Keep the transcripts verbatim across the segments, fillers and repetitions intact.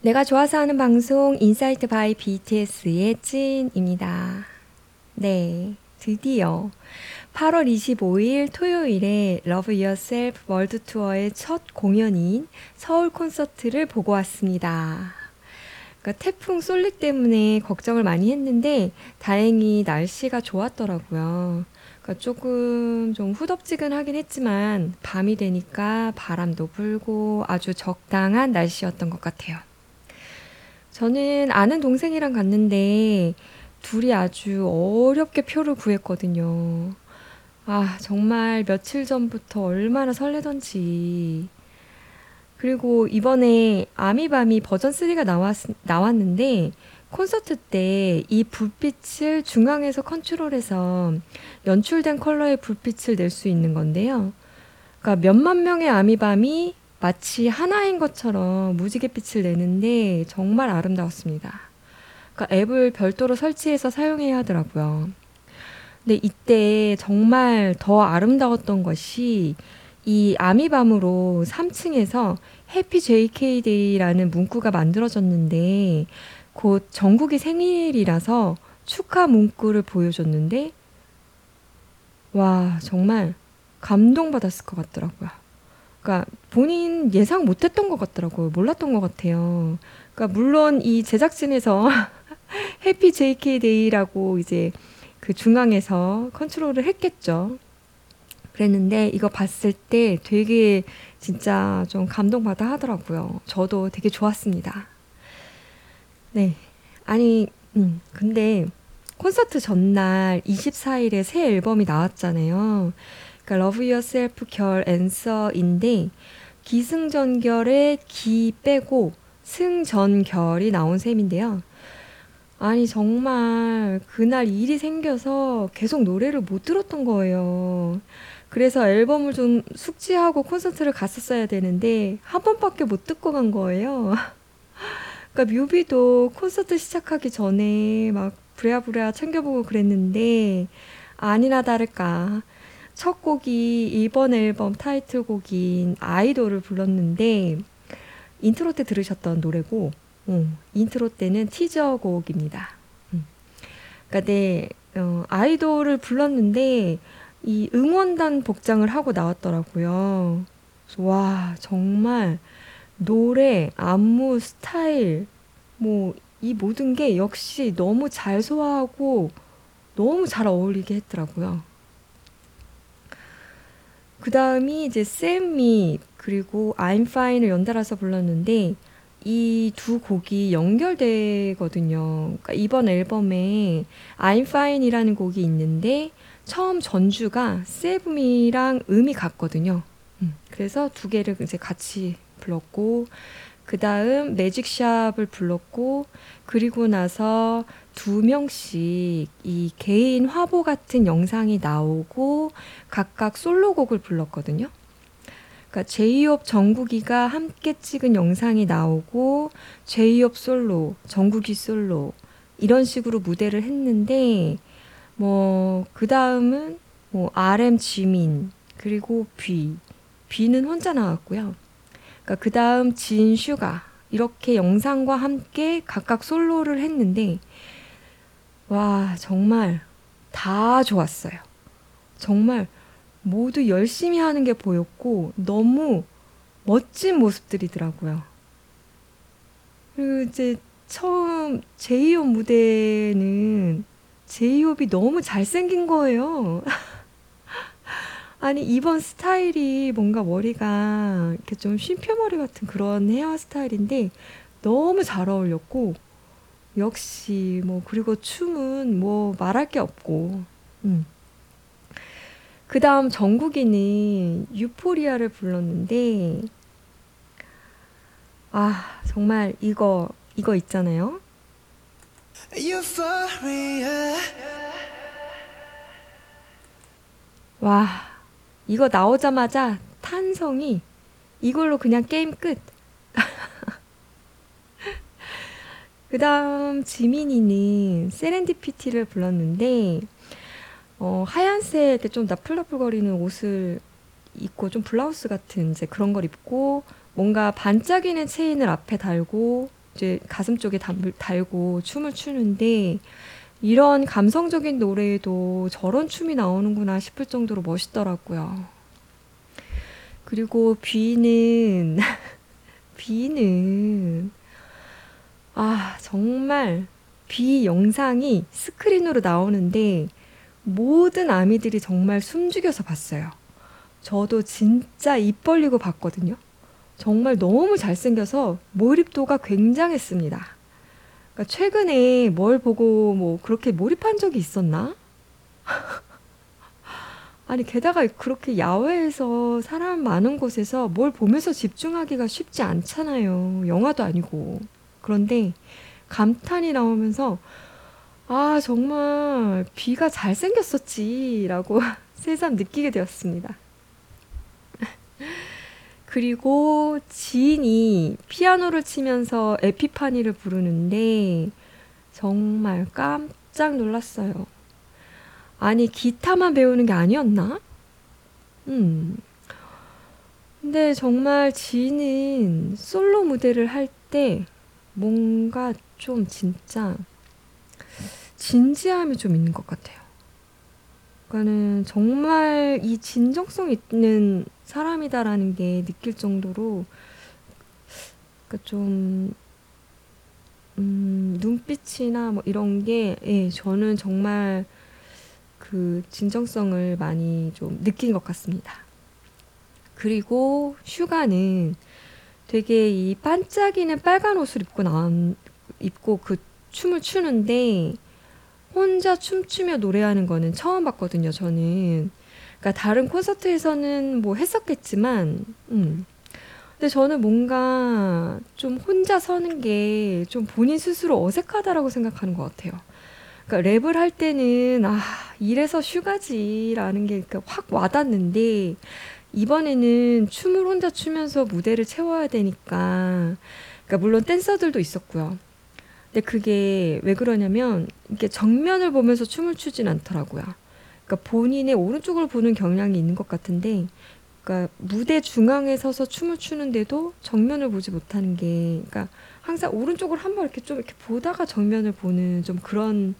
내가 좋아서 하는 방송 인사이트 바이 비티에스의 찐입니다. 네, 드디어 팔월 이십오일 토요일에 Love Yourself World Tour의 첫 공연인 서울 콘서트를 보고 왔습니다. 그러니까 태풍 솔릭 때문에 걱정을 많이 했는데 다행히 날씨가 좋았더라고요. 그러니까 조금 좀 후덥지근하긴 했지만 밤이 되니까 바람도 불고 아주 적당한 날씨였던 것 같아요. 저는 아는 동생이랑 갔는데 둘이 아주 어렵게 표를 구했거든요. 아, 정말 며칠 전부터 얼마나 설레던지. 그리고 이번에 아미바미 버전 쓰리가 나왔, 나왔는데 콘서트 때 이 불빛을 중앙에서 컨트롤해서 연출된 컬러의 불빛을 낼 수 있는 건데요. 그러니까 몇만 명의 아미밤이 마치 하나인 것처럼 무지개 빛을 내는데 정말 아름다웠습니다. 그러니까 앱을 별도로 설치해서 사용해야 하더라고요. 근데 이때 정말 더 아름다웠던 것이 이 아미밤으로 삼 층에서 해피 제이케이데이라는 문구가 만들어졌는데 곧 정국이 생일이라서 축하 문구를 보여줬는데 와, 정말 감동받았을 것 같더라고요. 그러니까 본인 예상 못했던 것 같더라고요. 몰랐던 것 같아요. 그러니까 물론 이 제작진에서 해피 제이케이데이라고 이제 그 중앙에서 컨트롤을 했겠죠. 그랬는데 이거 봤을 때 되게 진짜 좀 감동받아 하더라고요. 저도 되게 좋았습니다. 네, 아니 음, 근데 콘서트 전날 이십사일에 새 앨범이 나왔잖아요. 그러니까 Love Yourself 결 앤서인데 기승전결에 기 빼고 승전결이 나온 셈인데요. 아니 정말 그날 일이 생겨서 계속 노래를 못 들었던 거예요. 그래서 앨범을 좀 숙지하고 콘서트를 갔었어야 되는데 한 번밖에 못 듣고 간 거예요. 그러니까 뮤비도 콘서트 시작하기 전에 막 부랴부랴 챙겨보고 그랬는데 아니나 다를까 첫 곡이 이번 앨범 타이틀곡인 아이돌을 불렀는데 인트로 때 들으셨던 노래고 음, 인트로 때는 티저곡입니다. 음. 그러니까 네, 어, 아이돌을 불렀는데 이 응원단 복장을 하고 나왔더라고요. 그래서 와, 정말 노래, 안무, 스타일 뭐 이 모든 게 역시 너무 잘 소화하고 너무 잘 어울리게 했더라고요. 그 다음이 이제 Save Me 그리고 I'm Fine을 연달아서 불렀는데 이 두 곡이 연결되거든요. 그러니까 이번 앨범에 I'm Fine이라는 곡이 있는데 처음 전주가 Save Me랑 음이 같거든요. 그래서 두 개를 이제 같이 불렀고 그 다음 매직샵을 불렀고 그리고 나서 두 명씩 이 개인 화보 같은 영상이 나오고 각각 솔로곡을 불렀거든요. 그러니까 제이홉 정국이가 함께 찍은 영상이 나오고 제이홉 솔로, 정국이 솔로 이런 식으로 무대를 했는데 뭐 그 다음은 뭐 알엠 지민 그리고 뷔, 뷔는 혼자 나왔고요. 그 다음 진슈가 이렇게 영상과 함께 각각 솔로를 했는데 와, 정말 다 좋았어요. 정말 모두 열심히 하는 게 보였고 너무 멋진 모습들이더라고요. 그리고 이제 처음 제이홉 무대는 제이홉이 너무 잘생긴 거예요. 아니 이번 스타일이 뭔가 머리가 이렇게 좀 쉼표머리 같은 그런 헤어 스타일인데 너무 잘 어울렸고 역시 뭐 그리고 춤은 뭐 말할 게 없고 음. 그 다음 정국이는 유포리아를 불렀는데 아 정말 이거 이거 있잖아요. Euphoria. 와, 이거 나오자마자 탄성이 이걸로 그냥 게임 끝. 그 다음 지민이는 세렌디피티를 불렀는데 어, 하얀색 좀 나풀나풀거리는 옷을 입고 좀 블라우스 같은 이제 그런 걸 입고 뭔가 반짝이는 체인을 앞에 달고 이제 가슴 쪽에 담, 달고 춤을 추는데 이런 감성적인 노래에도 저런 춤이 나오는구나 싶을 정도로 멋있더라고요. 그리고 B는 B는 아 정말 B 영상이 스크린으로 나오는데 모든 아미들이 정말 숨죽여서 봤어요. 저도 진짜 입 벌리고 봤거든요. 정말 너무 잘생겨서 몰입도가 굉장했습니다. 그러니까 최근에 뭘 보고 뭐 그렇게 몰입한 적이 있었나? 아니 게다가 그렇게 야외에서 사람 많은 곳에서 뭘 보면서 집중하기가 쉽지 않잖아요. 영화도 아니고. 그런데 감탄이 나오면서 아 정말 비가 잘생겼었지 라고 새삼 느끼게 되었습니다. 그리고 지인이 피아노를 치면서 에피파니를 부르는데 정말 깜짝 놀랐어요. 아니 기타만 배우는 게 아니었나? 음. 근데 정말 지인은 솔로 무대를 할 때 뭔가 좀 진짜 진지함이 좀 있는 것 같아요. 그러니까는 정말 이 진정성 있는 사람이다라는 게 느낄 정도로 그러니까 좀 음, 눈빛이나 뭐 이런 게 예, 저는 정말 그 진정성을 많이 좀 느낀 것 같습니다. 그리고 슈가는 되게 이 반짝이는 빨간 옷을 입고 나 입고 그 춤을 추는데 혼자 춤추며 노래하는 거는 처음 봤거든요, 저는. 그러니까 다른 콘서트에서는 뭐 했었겠지만, 음. 근데 저는 뭔가 좀 혼자 서는 게 좀 본인 스스로 어색하다라고 생각하는 것 같아요. 그러니까 랩을 할 때는, 아, 이래서 슈가지라는 게 확 와닿는데, 이번에는 춤을 혼자 추면서 무대를 채워야 되니까, 그러니까 물론 댄서들도 있었고요. 근데 그게 왜 그러냐면 이렇게 정면을 보면서 춤을 추진 않더라고요. 그러니까 본인의 오른쪽을 보는 경향이 있는 것 같은데, 그러니까 무대 중앙에 서서 춤을 추는데도 정면을 보지 못하는 게, 그러니까 항상 오른쪽을 한번 이렇게 좀 이렇게 보다가 정면을 보는 좀 그런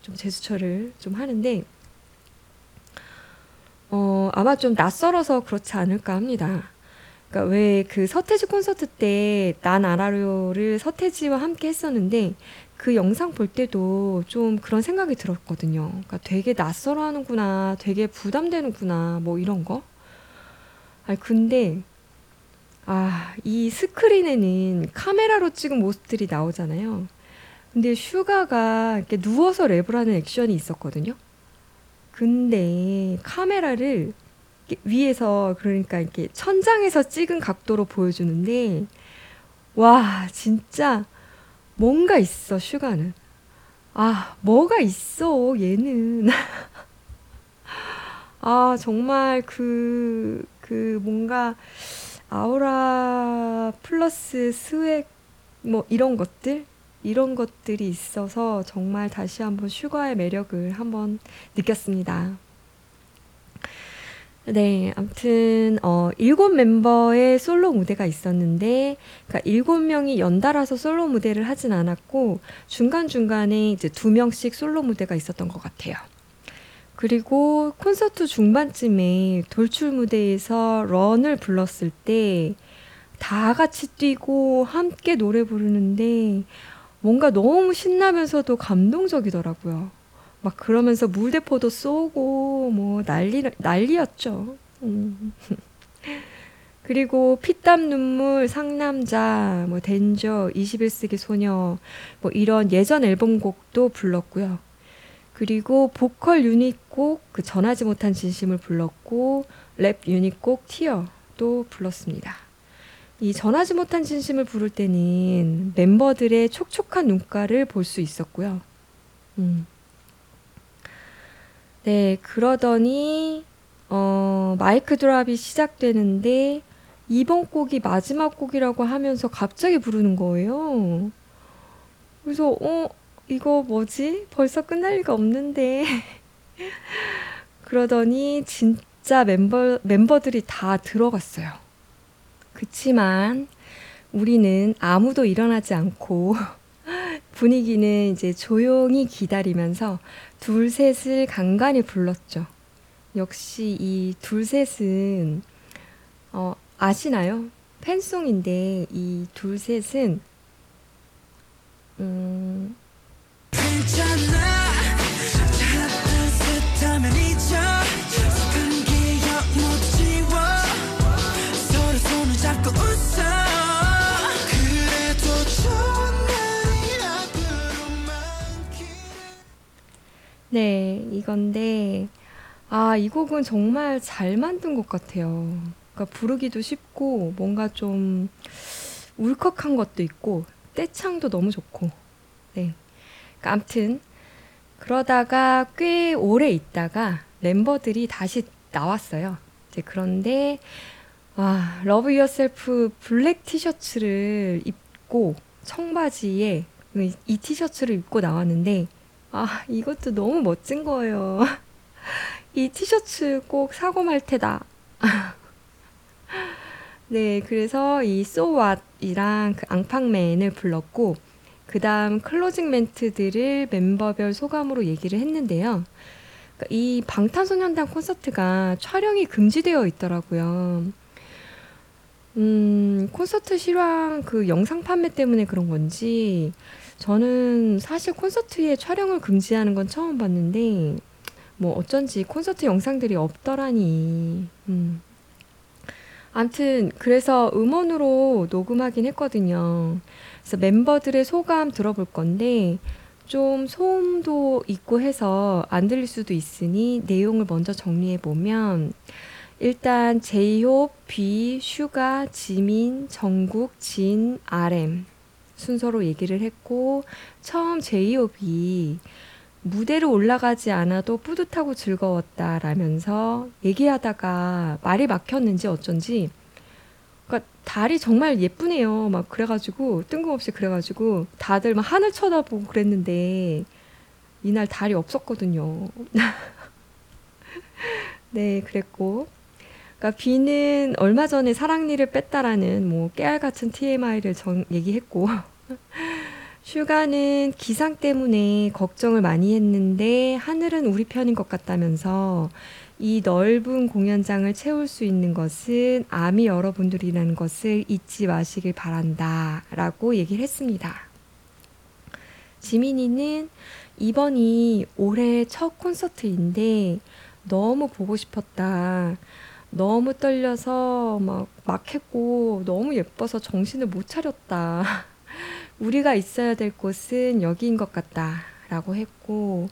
좀 제스처를 좀 하는데, 어 아마 좀 낯설어서 그렇지 않을까 합니다. 그러니까 왜 그 서태지 콘서트 때 난 알아요를 서태지와 함께 했었는데 그 영상 볼 때도 좀 그런 생각이 들었거든요. 그러니까 되게 낯설어 하는구나, 되게 부담되는구나, 뭐 이런 거. 아니 근데 아, 이 스크린에는 카메라로 찍은 모습들이 나오잖아요. 근데 슈가가 이렇게 누워서 랩을 하는 액션이 있었거든요. 근데 카메라를 위에서 그러니까 이렇게 천장에서 찍은 각도로 보여주는데 와 진짜 뭔가 있어 슈가는. 아 뭐가 있어 얘는. 아 정말 그, 그 뭔가 아우라 플러스 스웩 뭐 이런 것들 이런 것들이 있어서 정말 다시 한번 슈가의 매력을 한번 느꼈습니다. 네, 아무튼 어, 일곱 멤버의 솔로 무대가 있었는데, 그러니까 일곱 명이 연달아서 솔로 무대를 하진 않았고 중간 중간에 이제 두 명씩 솔로 무대가 있었던 것 같아요. 그리고 콘서트 중반쯤에 돌출 무대에서 런을 불렀을 때 다 같이 뛰고 함께 노래 부르는데 뭔가 너무 신나면서도 감동적이더라고요. 막 그러면서 물대포도 쏘고 뭐 난리 난리였죠. 음. 그리고 피땀 눈물 상남자 뭐 댄저 이십일 세기 소녀 뭐 이런 예전 앨범곡도 불렀고요. 그리고 보컬 유닛곡 그 전하지 못한 진심을 불렀고 랩 유닛곡 티어도 불렀습니다. 이 전하지 못한 진심을 부를 때는 멤버들의 촉촉한 눈가를 볼 수 있었고요. 음. 네, 그러더니 어, 마이크 드랍이 시작되는데 이번 곡이 마지막 곡이라고 하면서 갑자기 부르는 거예요. 그래서 어? 이거 뭐지? 벌써 끝날 리가 없는데. 그러더니 진짜 멤버, 멤버들이 다 들어갔어요. 그치만 우리는 아무도 일어나지 않고 분위기는 이제 조용히 기다리면서 둘, 셋을 간간히 불렀죠. 역시 이 둘, 셋은 어, 아시나요? 팬송인데 이 둘, 셋은 음... 네, 이건데 아, 이 곡은 정말 잘 만든 것 같아요. 그러니까 부르기도 쉽고 뭔가 좀 울컥한 것도 있고 떼창도 너무 좋고. 네. 그러니까 아무튼 그러다가 꽤 오래 있다가 멤버들이 다시 나왔어요. 이제 그런데 아, 러브 유어셀프 블랙 티셔츠를 입고 청바지에 이 티셔츠를 입고 나왔는데 아, 이것도 너무 멋진 거예요. 이 티셔츠 꼭 사고 말 테다. 네, 그래서 이 So What 이랑 그 앙팡맨을 불렀고 그 다음 클로징 멘트들을 멤버별 소감으로 얘기를 했는데요. 이 방탄소년단 콘서트가 촬영이 금지되어 있더라고요. 음, 콘서트 실황 그 영상 판매 때문에 그런 건지 저는 사실 콘서트에 촬영을 금지하는 건 처음 봤는데 뭐 어쩐지 콘서트 영상들이 없더라니. 음. 아무튼 그래서 음원으로 녹음하긴 했거든요. 그래서 멤버들의 소감 들어볼 건데 좀 소음도 있고 해서 안 들릴 수도 있으니 내용을 먼저 정리해보면 일단 제이홉, B, 슈가, 지민, 정국, 진, 알엠 순서로 얘기를 했고 처음 제이홉이 무대로 올라가지 않아도 뿌듯하고 즐거웠다 라면서 얘기하다가 말이 막혔는지 어쩐지 그러니까 달이 정말 예쁘네요 막 그래가지고 뜬금없이 그래가지고 다들 막 하늘 쳐다보고 그랬는데 이날 달이 없었거든요. 네, 그랬고 그러니까 비는 얼마 전에 사랑니를 뺐다라는 뭐 깨알같은 티엠아이를 정, 얘기했고 슈가는 기상 때문에 걱정을 많이 했는데 하늘은 우리 편인 것 같다면서 이 넓은 공연장을 채울 수 있는 것은 아미 여러분들이라는 것을 잊지 마시길 바란다 라고 얘기를 했습니다. 지민이는 이번이 올해 첫 콘서트인데 너무 보고 싶었다. 너무 떨려서 막, 막 했고 너무 예뻐서 정신을 못 차렸다. 우리가 있어야 될 곳은 여기인 것 같다 라고 했고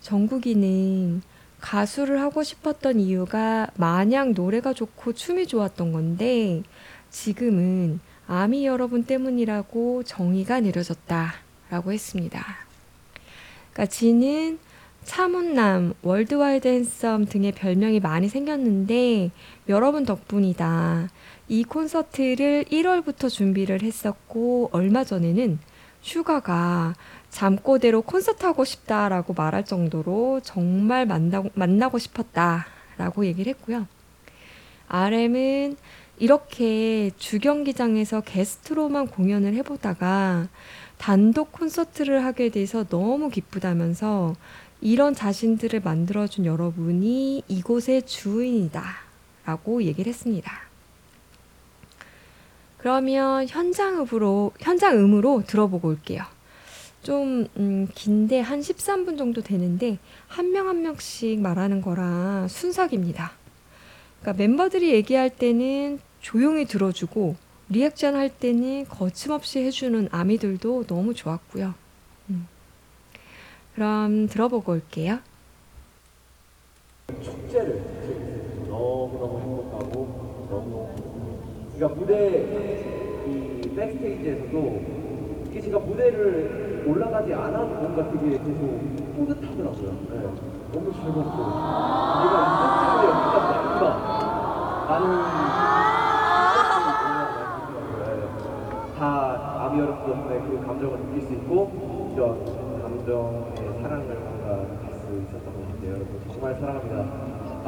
정국이는 가수를 하고 싶었던 이유가 마냥 노래가 좋고 춤이 좋았던 건데 지금은 아미 여러분 때문이라고 정의가 내려졌다 라고 했습니다. 그러니까 진은 차문남, 월드와이드 핸섬 등의 별명이 많이 생겼는데 여러분 덕분이다. 이 콘서트를 일월부터 준비를 했었고 얼마 전에는 슈가가 잠꼬대로 콘서트하고 싶다라고 말할 정도로 정말 만나고, 만나고 싶었다라고 얘기를 했고요. 알엠은 이렇게 주경기장에서 게스트로만 공연을 해보다가 단독 콘서트를 하게 돼서 너무 기쁘다면서 이런 자신들을 만들어준 여러분이 이곳의 주인이다 라고 얘기를 했습니다. 그러면 현장음으로, 현장음으로 들어보고 올게요. 좀 음, 긴데 한 십삼 분 정도 되는데 한 명 한 명씩 말하는 거라 순삭입니다. 그러니까 멤버들이 얘기할 때는 조용히 들어주고 리액션 할 때는 거침없이 해주는 아미들도 너무 좋았고요. 음. 그럼 들어보고 올게요. 축제를 너무너무 행복하고 너무 그러니까 무대 이 백스테이지에서도 이게 제가 무대를 올라가지 않아도 뭔가 되게 계속 뿌듯하더라고요. 네. 너무 즐겁고 내가 이 축제를 여기까지 왔다 나는 다 아미 여러분의 그 감정을 느낄 수 있고 이런 감정의 사랑을 뭔가 할 수 있었던 것 같아요. 여러분 정말 사랑합니다.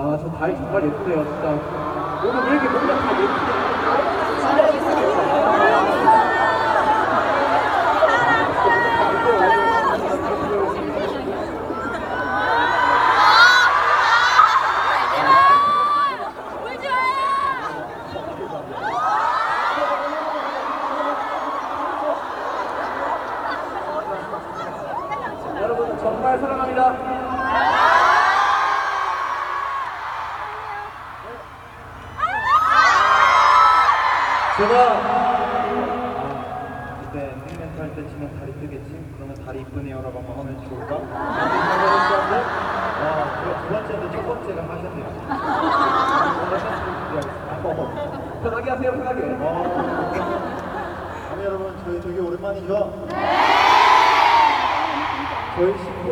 아, 저 다리 정말 예쁘네요. 진짜 오늘 왜 이렇게 뭔가 다 예쁘게 제가 그때 흑멘트 할 때 치면 다리 뜨겠지? 그러면 다리 이쁘네요라고 한번 하면 좋을까? 두 번째도 첫 번째가 하셨네요. 편하게 하세요, 편하게. 아니 여러분, 저희 되게 오랜만이죠? 저희 신곡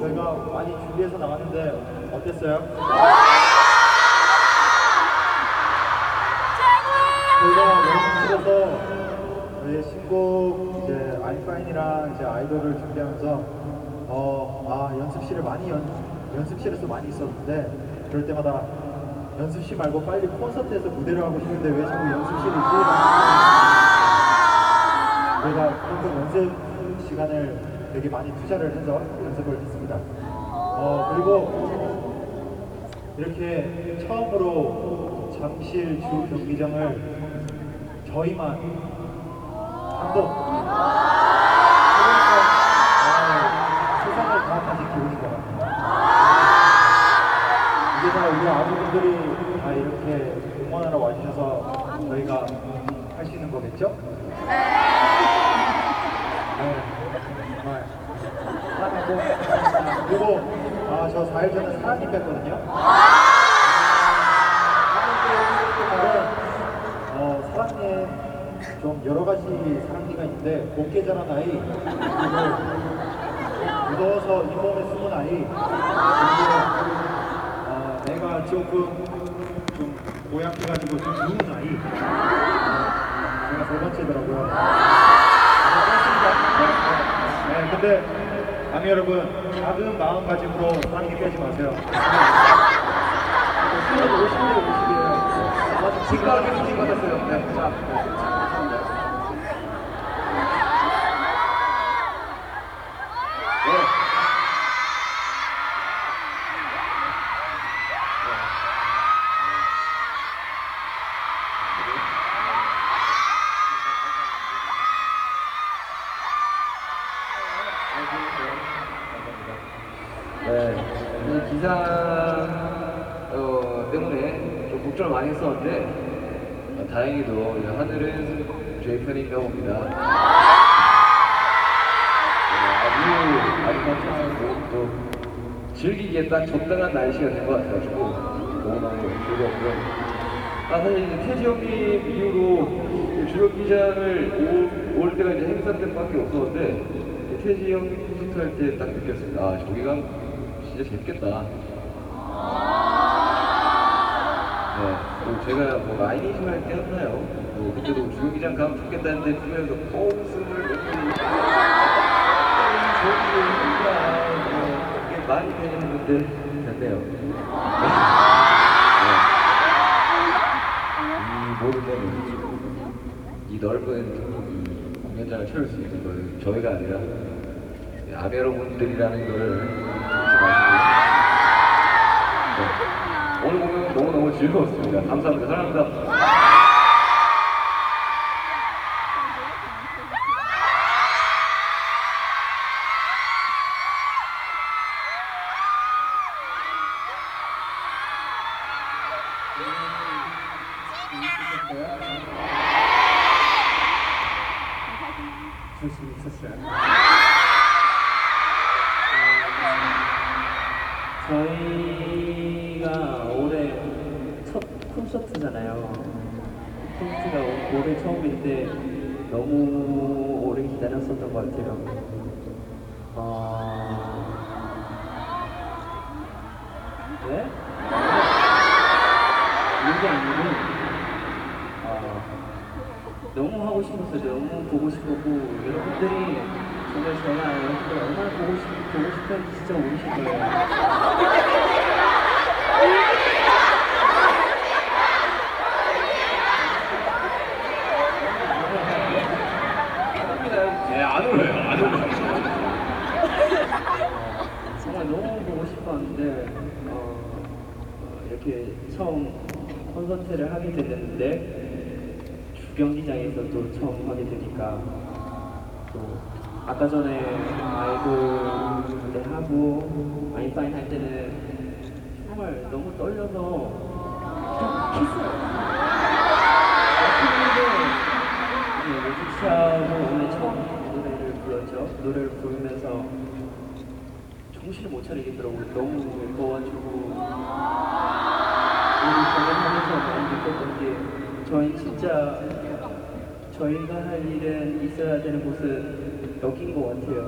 저희가 많이 준비해서 나왔는데 어땠어요? 저희가 연습실에서 저희의 신곡 이제 아이파인이랑 이제 아이돌을 준비하면서 어, 아 연습실을 많이 연, 연습실에서 많이 있었는데 그럴 때마다 연습실 말고 빨리 콘서트에서 무대를 하고 싶은데 왜 자꾸 연습실이지? 저희가 그만큼 연습 시간을 되게 많이 투자를 해서 연습을 했습니다. 어 그리고 이렇게 처음으로 잠실 주 경기장을 저희만 감독 아, 세상을 다 가진 기분인 것 같아요. 이게 다 우리 아버님들이 다 이렇게 응원하러 와주셔서 저희가 할 수 있는 거겠죠? 네, 정말 사랑하고 그리고 아, 저 사 일 전에 사랑이 뺐거든요. 사랑에 좀 여러 가지 사랑니가 있는데 곱게 자란 아이, 그리고 무더워서 이 몸에 숨은 아이, 그리고 어, 내가 조금 좀 고약해가지고 좀 우는 아이, 어, 제가 세 번째더라고요. 네, 근데 아미 여러분 작은 마음가짐으로 사랑니 빼지 마세요. 오십 대 오십이에요. 아주 직각이 느낌 받았어요. 네, 자, 네, 이 기사 어, 때문에 좀 걱정을 많이 했었는데 어, 다행히도 하늘은 저희 편인가 봅니다. 어, 아주 아름답고 또 즐기기에 딱 적당한 날씨가 된 것 같아가지고 너무너무 즐거웠고요. 아, 사실 이제 태지 형님 이후로 주력 기장을 올 때가 이제 행사 때밖에 없었는데 태지 형님 콘서트 할 때 딱 느꼈습니다. 아, 저기가 진짜 재밌겠다. 네, 또 제가 뭐 라인이싱 할 때 했나요? 뭐 그때도 주기장 가면 좋겠다는데 뛰면서 포옹승을 이렇게 저기 많이 되는 분들 됐네요. 이 모든 건 이 넓은 공연장을 채울 수 있는 건 저희가 아니라 아미 여러분들이라는 걸 잊지 마시고 네. 오늘 공연 너무너무 즐거웠습니다. 감사합니다. 사랑합니다. 조심히 있었어요. 저희가 올해 첫 콘서트잖아요. 콘서트가 올해 처음인데 너무 오래 기다렸었던 것 같아요. 어... 네? 이게 아니고 어... 너무 하고 싶었어요. 너무 보고 싶었고 여러분들이 정말 제가 여러분들 얼마나 보고, 싶, 보고 싶은지 진짜 모르실 거예요. 네, 안 울어요. 안 울어요. 어, 정말 너무 보고 싶었는데 어, 어, 이렇게 처음 콘서트를 하게 됐는데 주경기장에서 또 처음 하게 되니까 또 아까 전에 아이돌 무대 하고 아인파인 할 때는 정말 너무 떨려서 키스. 노래를 부르면서 정신을 못 차리겠더라고요. 너무 외로워지고 우리 공연하면서 많이 느꼈던 게 저희 진짜 저희가 할 일은 있어야 되는 곳은 여긴 것 같아요.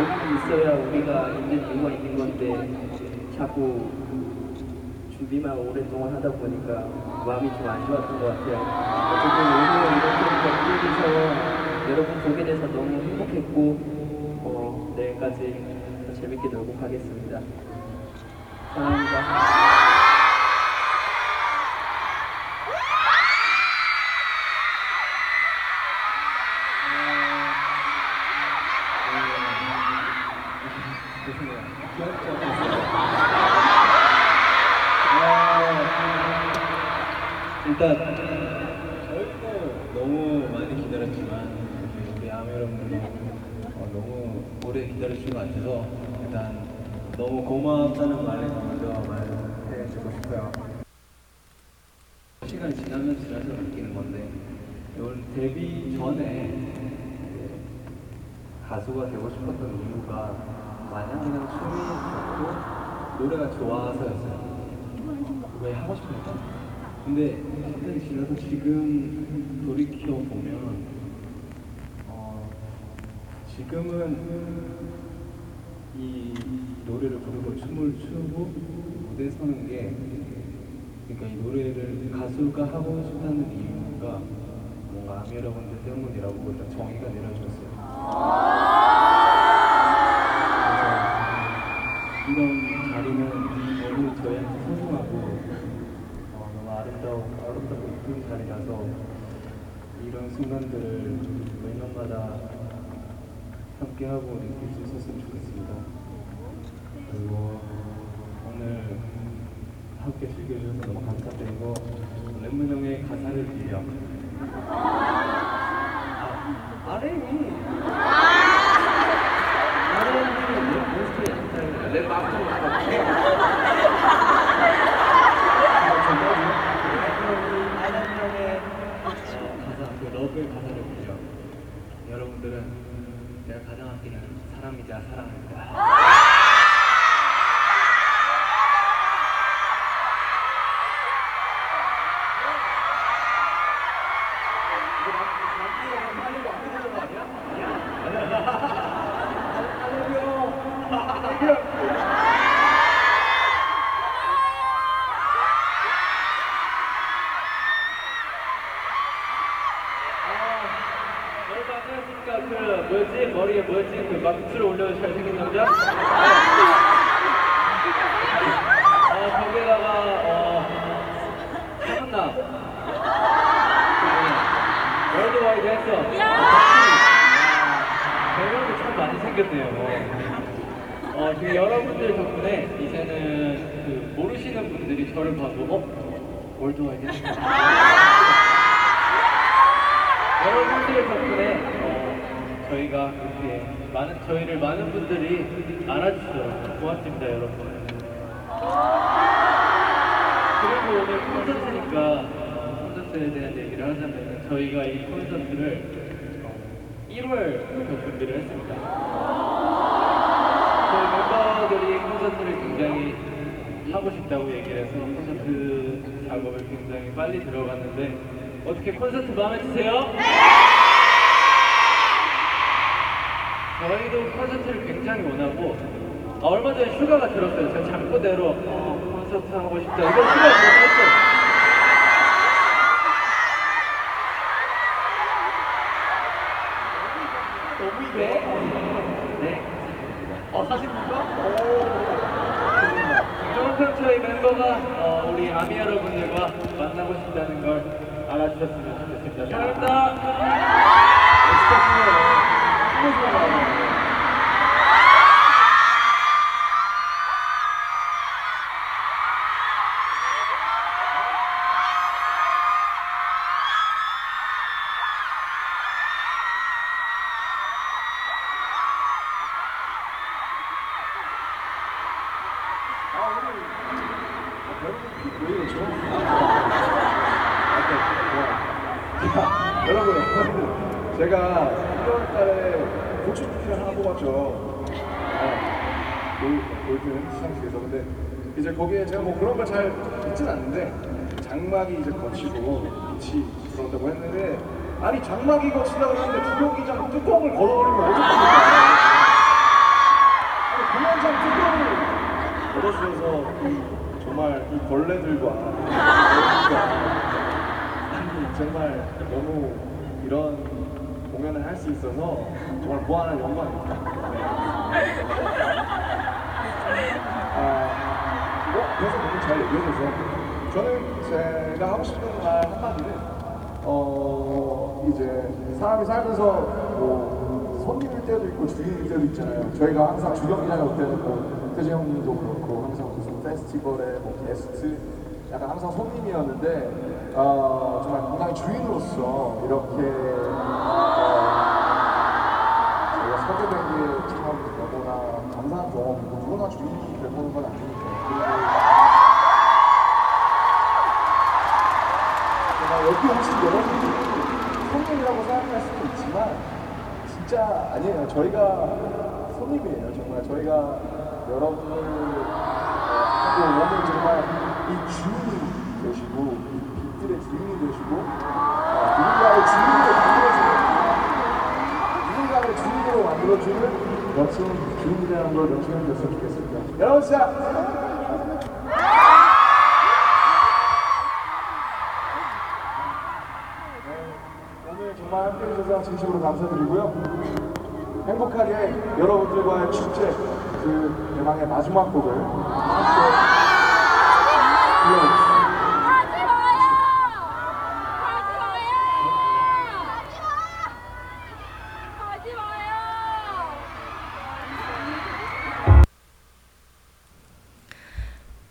여기 있어야 우리가 있는 이유가 있는 건데 자꾸 준비만 오랫동안 하다 보니까 마음이 좀 안 좋았던 것 같아요. 어쨌든 오늘 이렇게 격리해서 여러분 보게 돼서 너무 행복했고 어, 내일까지 더 재밌게 놀고 가겠습니다. 감사합니다. 일단 저희도 너무 많이 기다렸지만 우리 아미 여러분들도 어, 너무 오래 기다려주신 것 같아서 일단 너무 고맙다는 말을 먼저 말해주고 싶어요. 시간이 지나면 지나서 느끼는 건데 오늘 데뷔 전에 가수가 되고 싶었던 이유가 마냥 그냥 춤이 좋고 노래가 좋아서였어요. 왜 하고 싶었죠? 근데 시간이 지나서 지금 돌이켜 보면 어, 지금은 이 노래를 부르고 춤을 추고 무대에 서는 게 그러니까 이 노래를 가수가 하고 싶다는 이유가 뭔가 아미 여러분들 때문이라고 일단 정의가 내려졌어요. 그래서 이런 자리는 너무 저희한테 소중하고 아름다운, 아름답고 이쁜 자리라서 이런 순간들을 매년마다 함께하고 느낄 수 있었으면 좋겠습니다. 그리고 오늘 함께 즐겨주셔서 너무 감사드리고 렘문 형의 가사를 빌려 아, 아레니! 아레니! 내 모습이 안 타요. 내 마음도 안 타요. 러브의 가사를 보죠. 여러분들은 내가 가장 아끼는 사람이자 사랑입니다. 저희가 이 콘서트를 일월부터 준비를 했습니다. 저희 멤버들이 콘서트를 굉장히 하고 싶다고 얘기를 해서 콘서트 작업을 굉장히 빨리 들어갔는데 어떻게 콘서트 마음에 드세요? 네! 저희도 콘서트를 굉장히 원하고 아, 얼마 전에 휴가가 들었어요. 제가 잠꼬대로 어, 콘서트 하고 싶다. 이거 휴가 들었어요. 여러분, 여러분. 제가 십이월 달에 고추티를 하나 뽑았죠. 아, 골든 시상식에서. 근데 이제 거기에 제가 뭐 그런 걸 잘 믿진 않는데 장막이 이제 거치고 빛이 들어온다고 했는데, 아니 장막이 거친다고 했는데 주경기장 뚜껑을 걸어버리면 어떡합니까? 아니 공연장 뚜껑을 걸어주셔서 이, 정말 이 벌레들과 아니 정말 너무 이런 공연을 할 수 있어서 정말 보완할 영광입니다. 네. 아, 이거 그래서 너무 잘 얘기해줘서 저는 제가 하고 싶은 말 한마디는, 어 이제 사람이 살면서 뭐 손님일 때도 있고 주인일 때도 있잖아요. 저희가 항상 주경기장에 올 때도 그렇고 태재 형님도 그렇고 항상 무슨 페스티벌에 뭐 게스트 약간 항상 손님이었는데, 어 정말 건강의 주인으로서 이렇게 감사한 경험이고 누구나 주인이 되는 건 아니니까. 제가 여기 오신 여러분이 손님이라고 생각할 수도 있지만 진짜 아니에요. 저희가 손님이에요. 정말 저희가 여러분을 오늘 정말 이 주인이 되시고 이 빛들의 주인이 되시고 누군가의 주인으로 만들어주는 누군가의 주인으로 만들어주는 여친 주인이라는 걸 여친이 됐으면 좋겠습니다. 여러분 진짜 네, 오늘 정말 함께해 주셔서 진심으로 감사드리고요. 행복하게 여러분들과의 축제 그 대망의 마지막 곡을 함께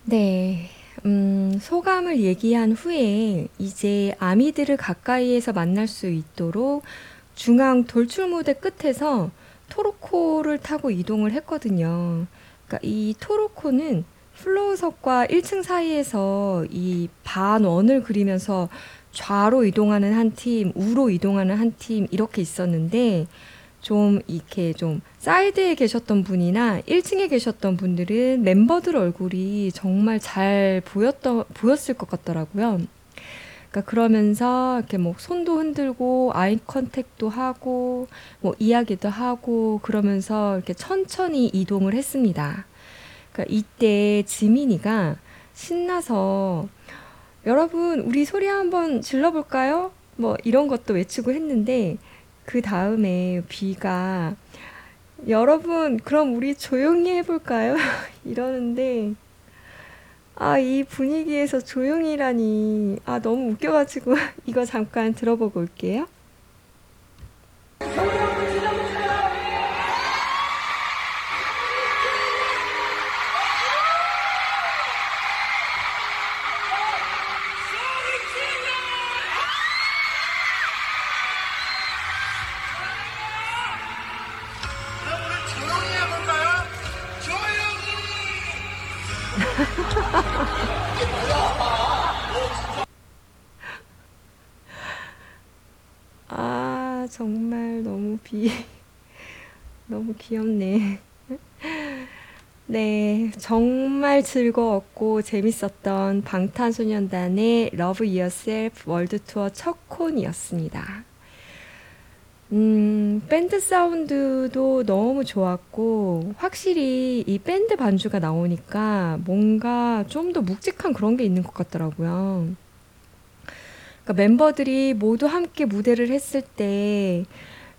네, 음, 소감을 얘기한 후에 이제 아미들을 가까이에서 만날 수 있도록 중앙 돌출 무대 끝에서 토로코를 타고 이동을 했거든요. 그러니까 이 토로코는 플로우석과 일 층 사이에서 이 반원을 그리면서 좌로 이동하는 한 팀, 우로 이동하는 한 팀 이렇게 있었는데, 좀 이렇게 좀 사이드에 계셨던 분이나 일 층에 계셨던 분들은 멤버들 얼굴이 정말 잘 보였던, 보였을 것 같더라고요. 그러니까 그러면서 이렇게 뭐 손도 흔들고 아이 컨택도 하고 뭐 이야기도 하고 그러면서 이렇게 천천히 이동을 했습니다. 그러니까 이때 지민이가 신나서 여러분 우리 소리 한번 질러볼까요? 뭐 이런 것도 외치고 했는데, 그 다음에 비가 여러분 그럼 우리 조용히 해볼까요? 이러는데, 아, 이 분위기에서 조용히라니, 아 너무 웃겨가지고 이거 잠깐 들어보고 올게요. 아 정말 너무 비 너무 귀엽네. 네, 정말 즐거웠고 재밌었던 방탄소년단의 Love Yourself 월드 투어 첫 콘이었습니다. 음, 밴드 사운드도 너무 좋았고, 확실히 이 밴드 반주가 나오니까 뭔가 좀 더 묵직한 그런 게 있는 것 같더라고요. 그러니까 멤버들이 모두 함께 무대를 했을 때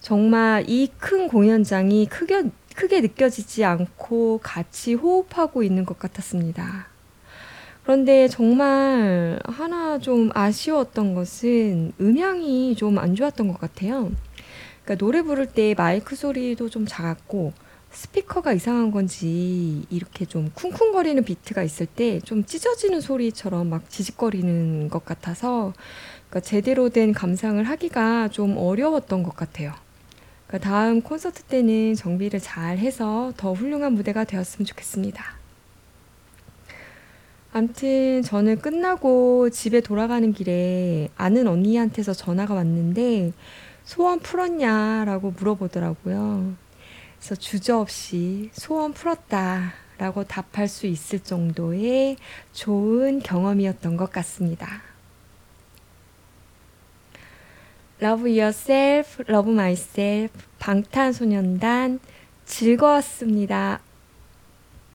정말 이 큰 공연장이 크게, 크게 느껴지지 않고 같이 호흡하고 있는 것 같았습니다. 그런데 정말 하나 좀 아쉬웠던 것은 음향이 좀 안 좋았던 것 같아요. 그러니까 노래 부를 때 마이크 소리도 좀 작았고 스피커가 이상한 건지 이렇게 좀 쿵쿵거리는 비트가 있을 때 좀 찢어지는 소리처럼 막 지직거리는 것 같아서, 그러니까 제대로 된 감상을 하기가 좀 어려웠던 것 같아요. 그러니까 다음 콘서트 때는 정비를 잘 해서 더 훌륭한 무대가 되었으면 좋겠습니다. 암튼 저는 끝나고 집에 돌아가는 길에 아는 언니한테서 전화가 왔는데, 소원 풀었냐라고 물어보더라고요. 그래서 주저없이 소원 풀었다 라고 답할 수 있을 정도의 좋은 경험이었던 것 같습니다. Love yourself, love myself, 방탄소년단 즐거웠습니다.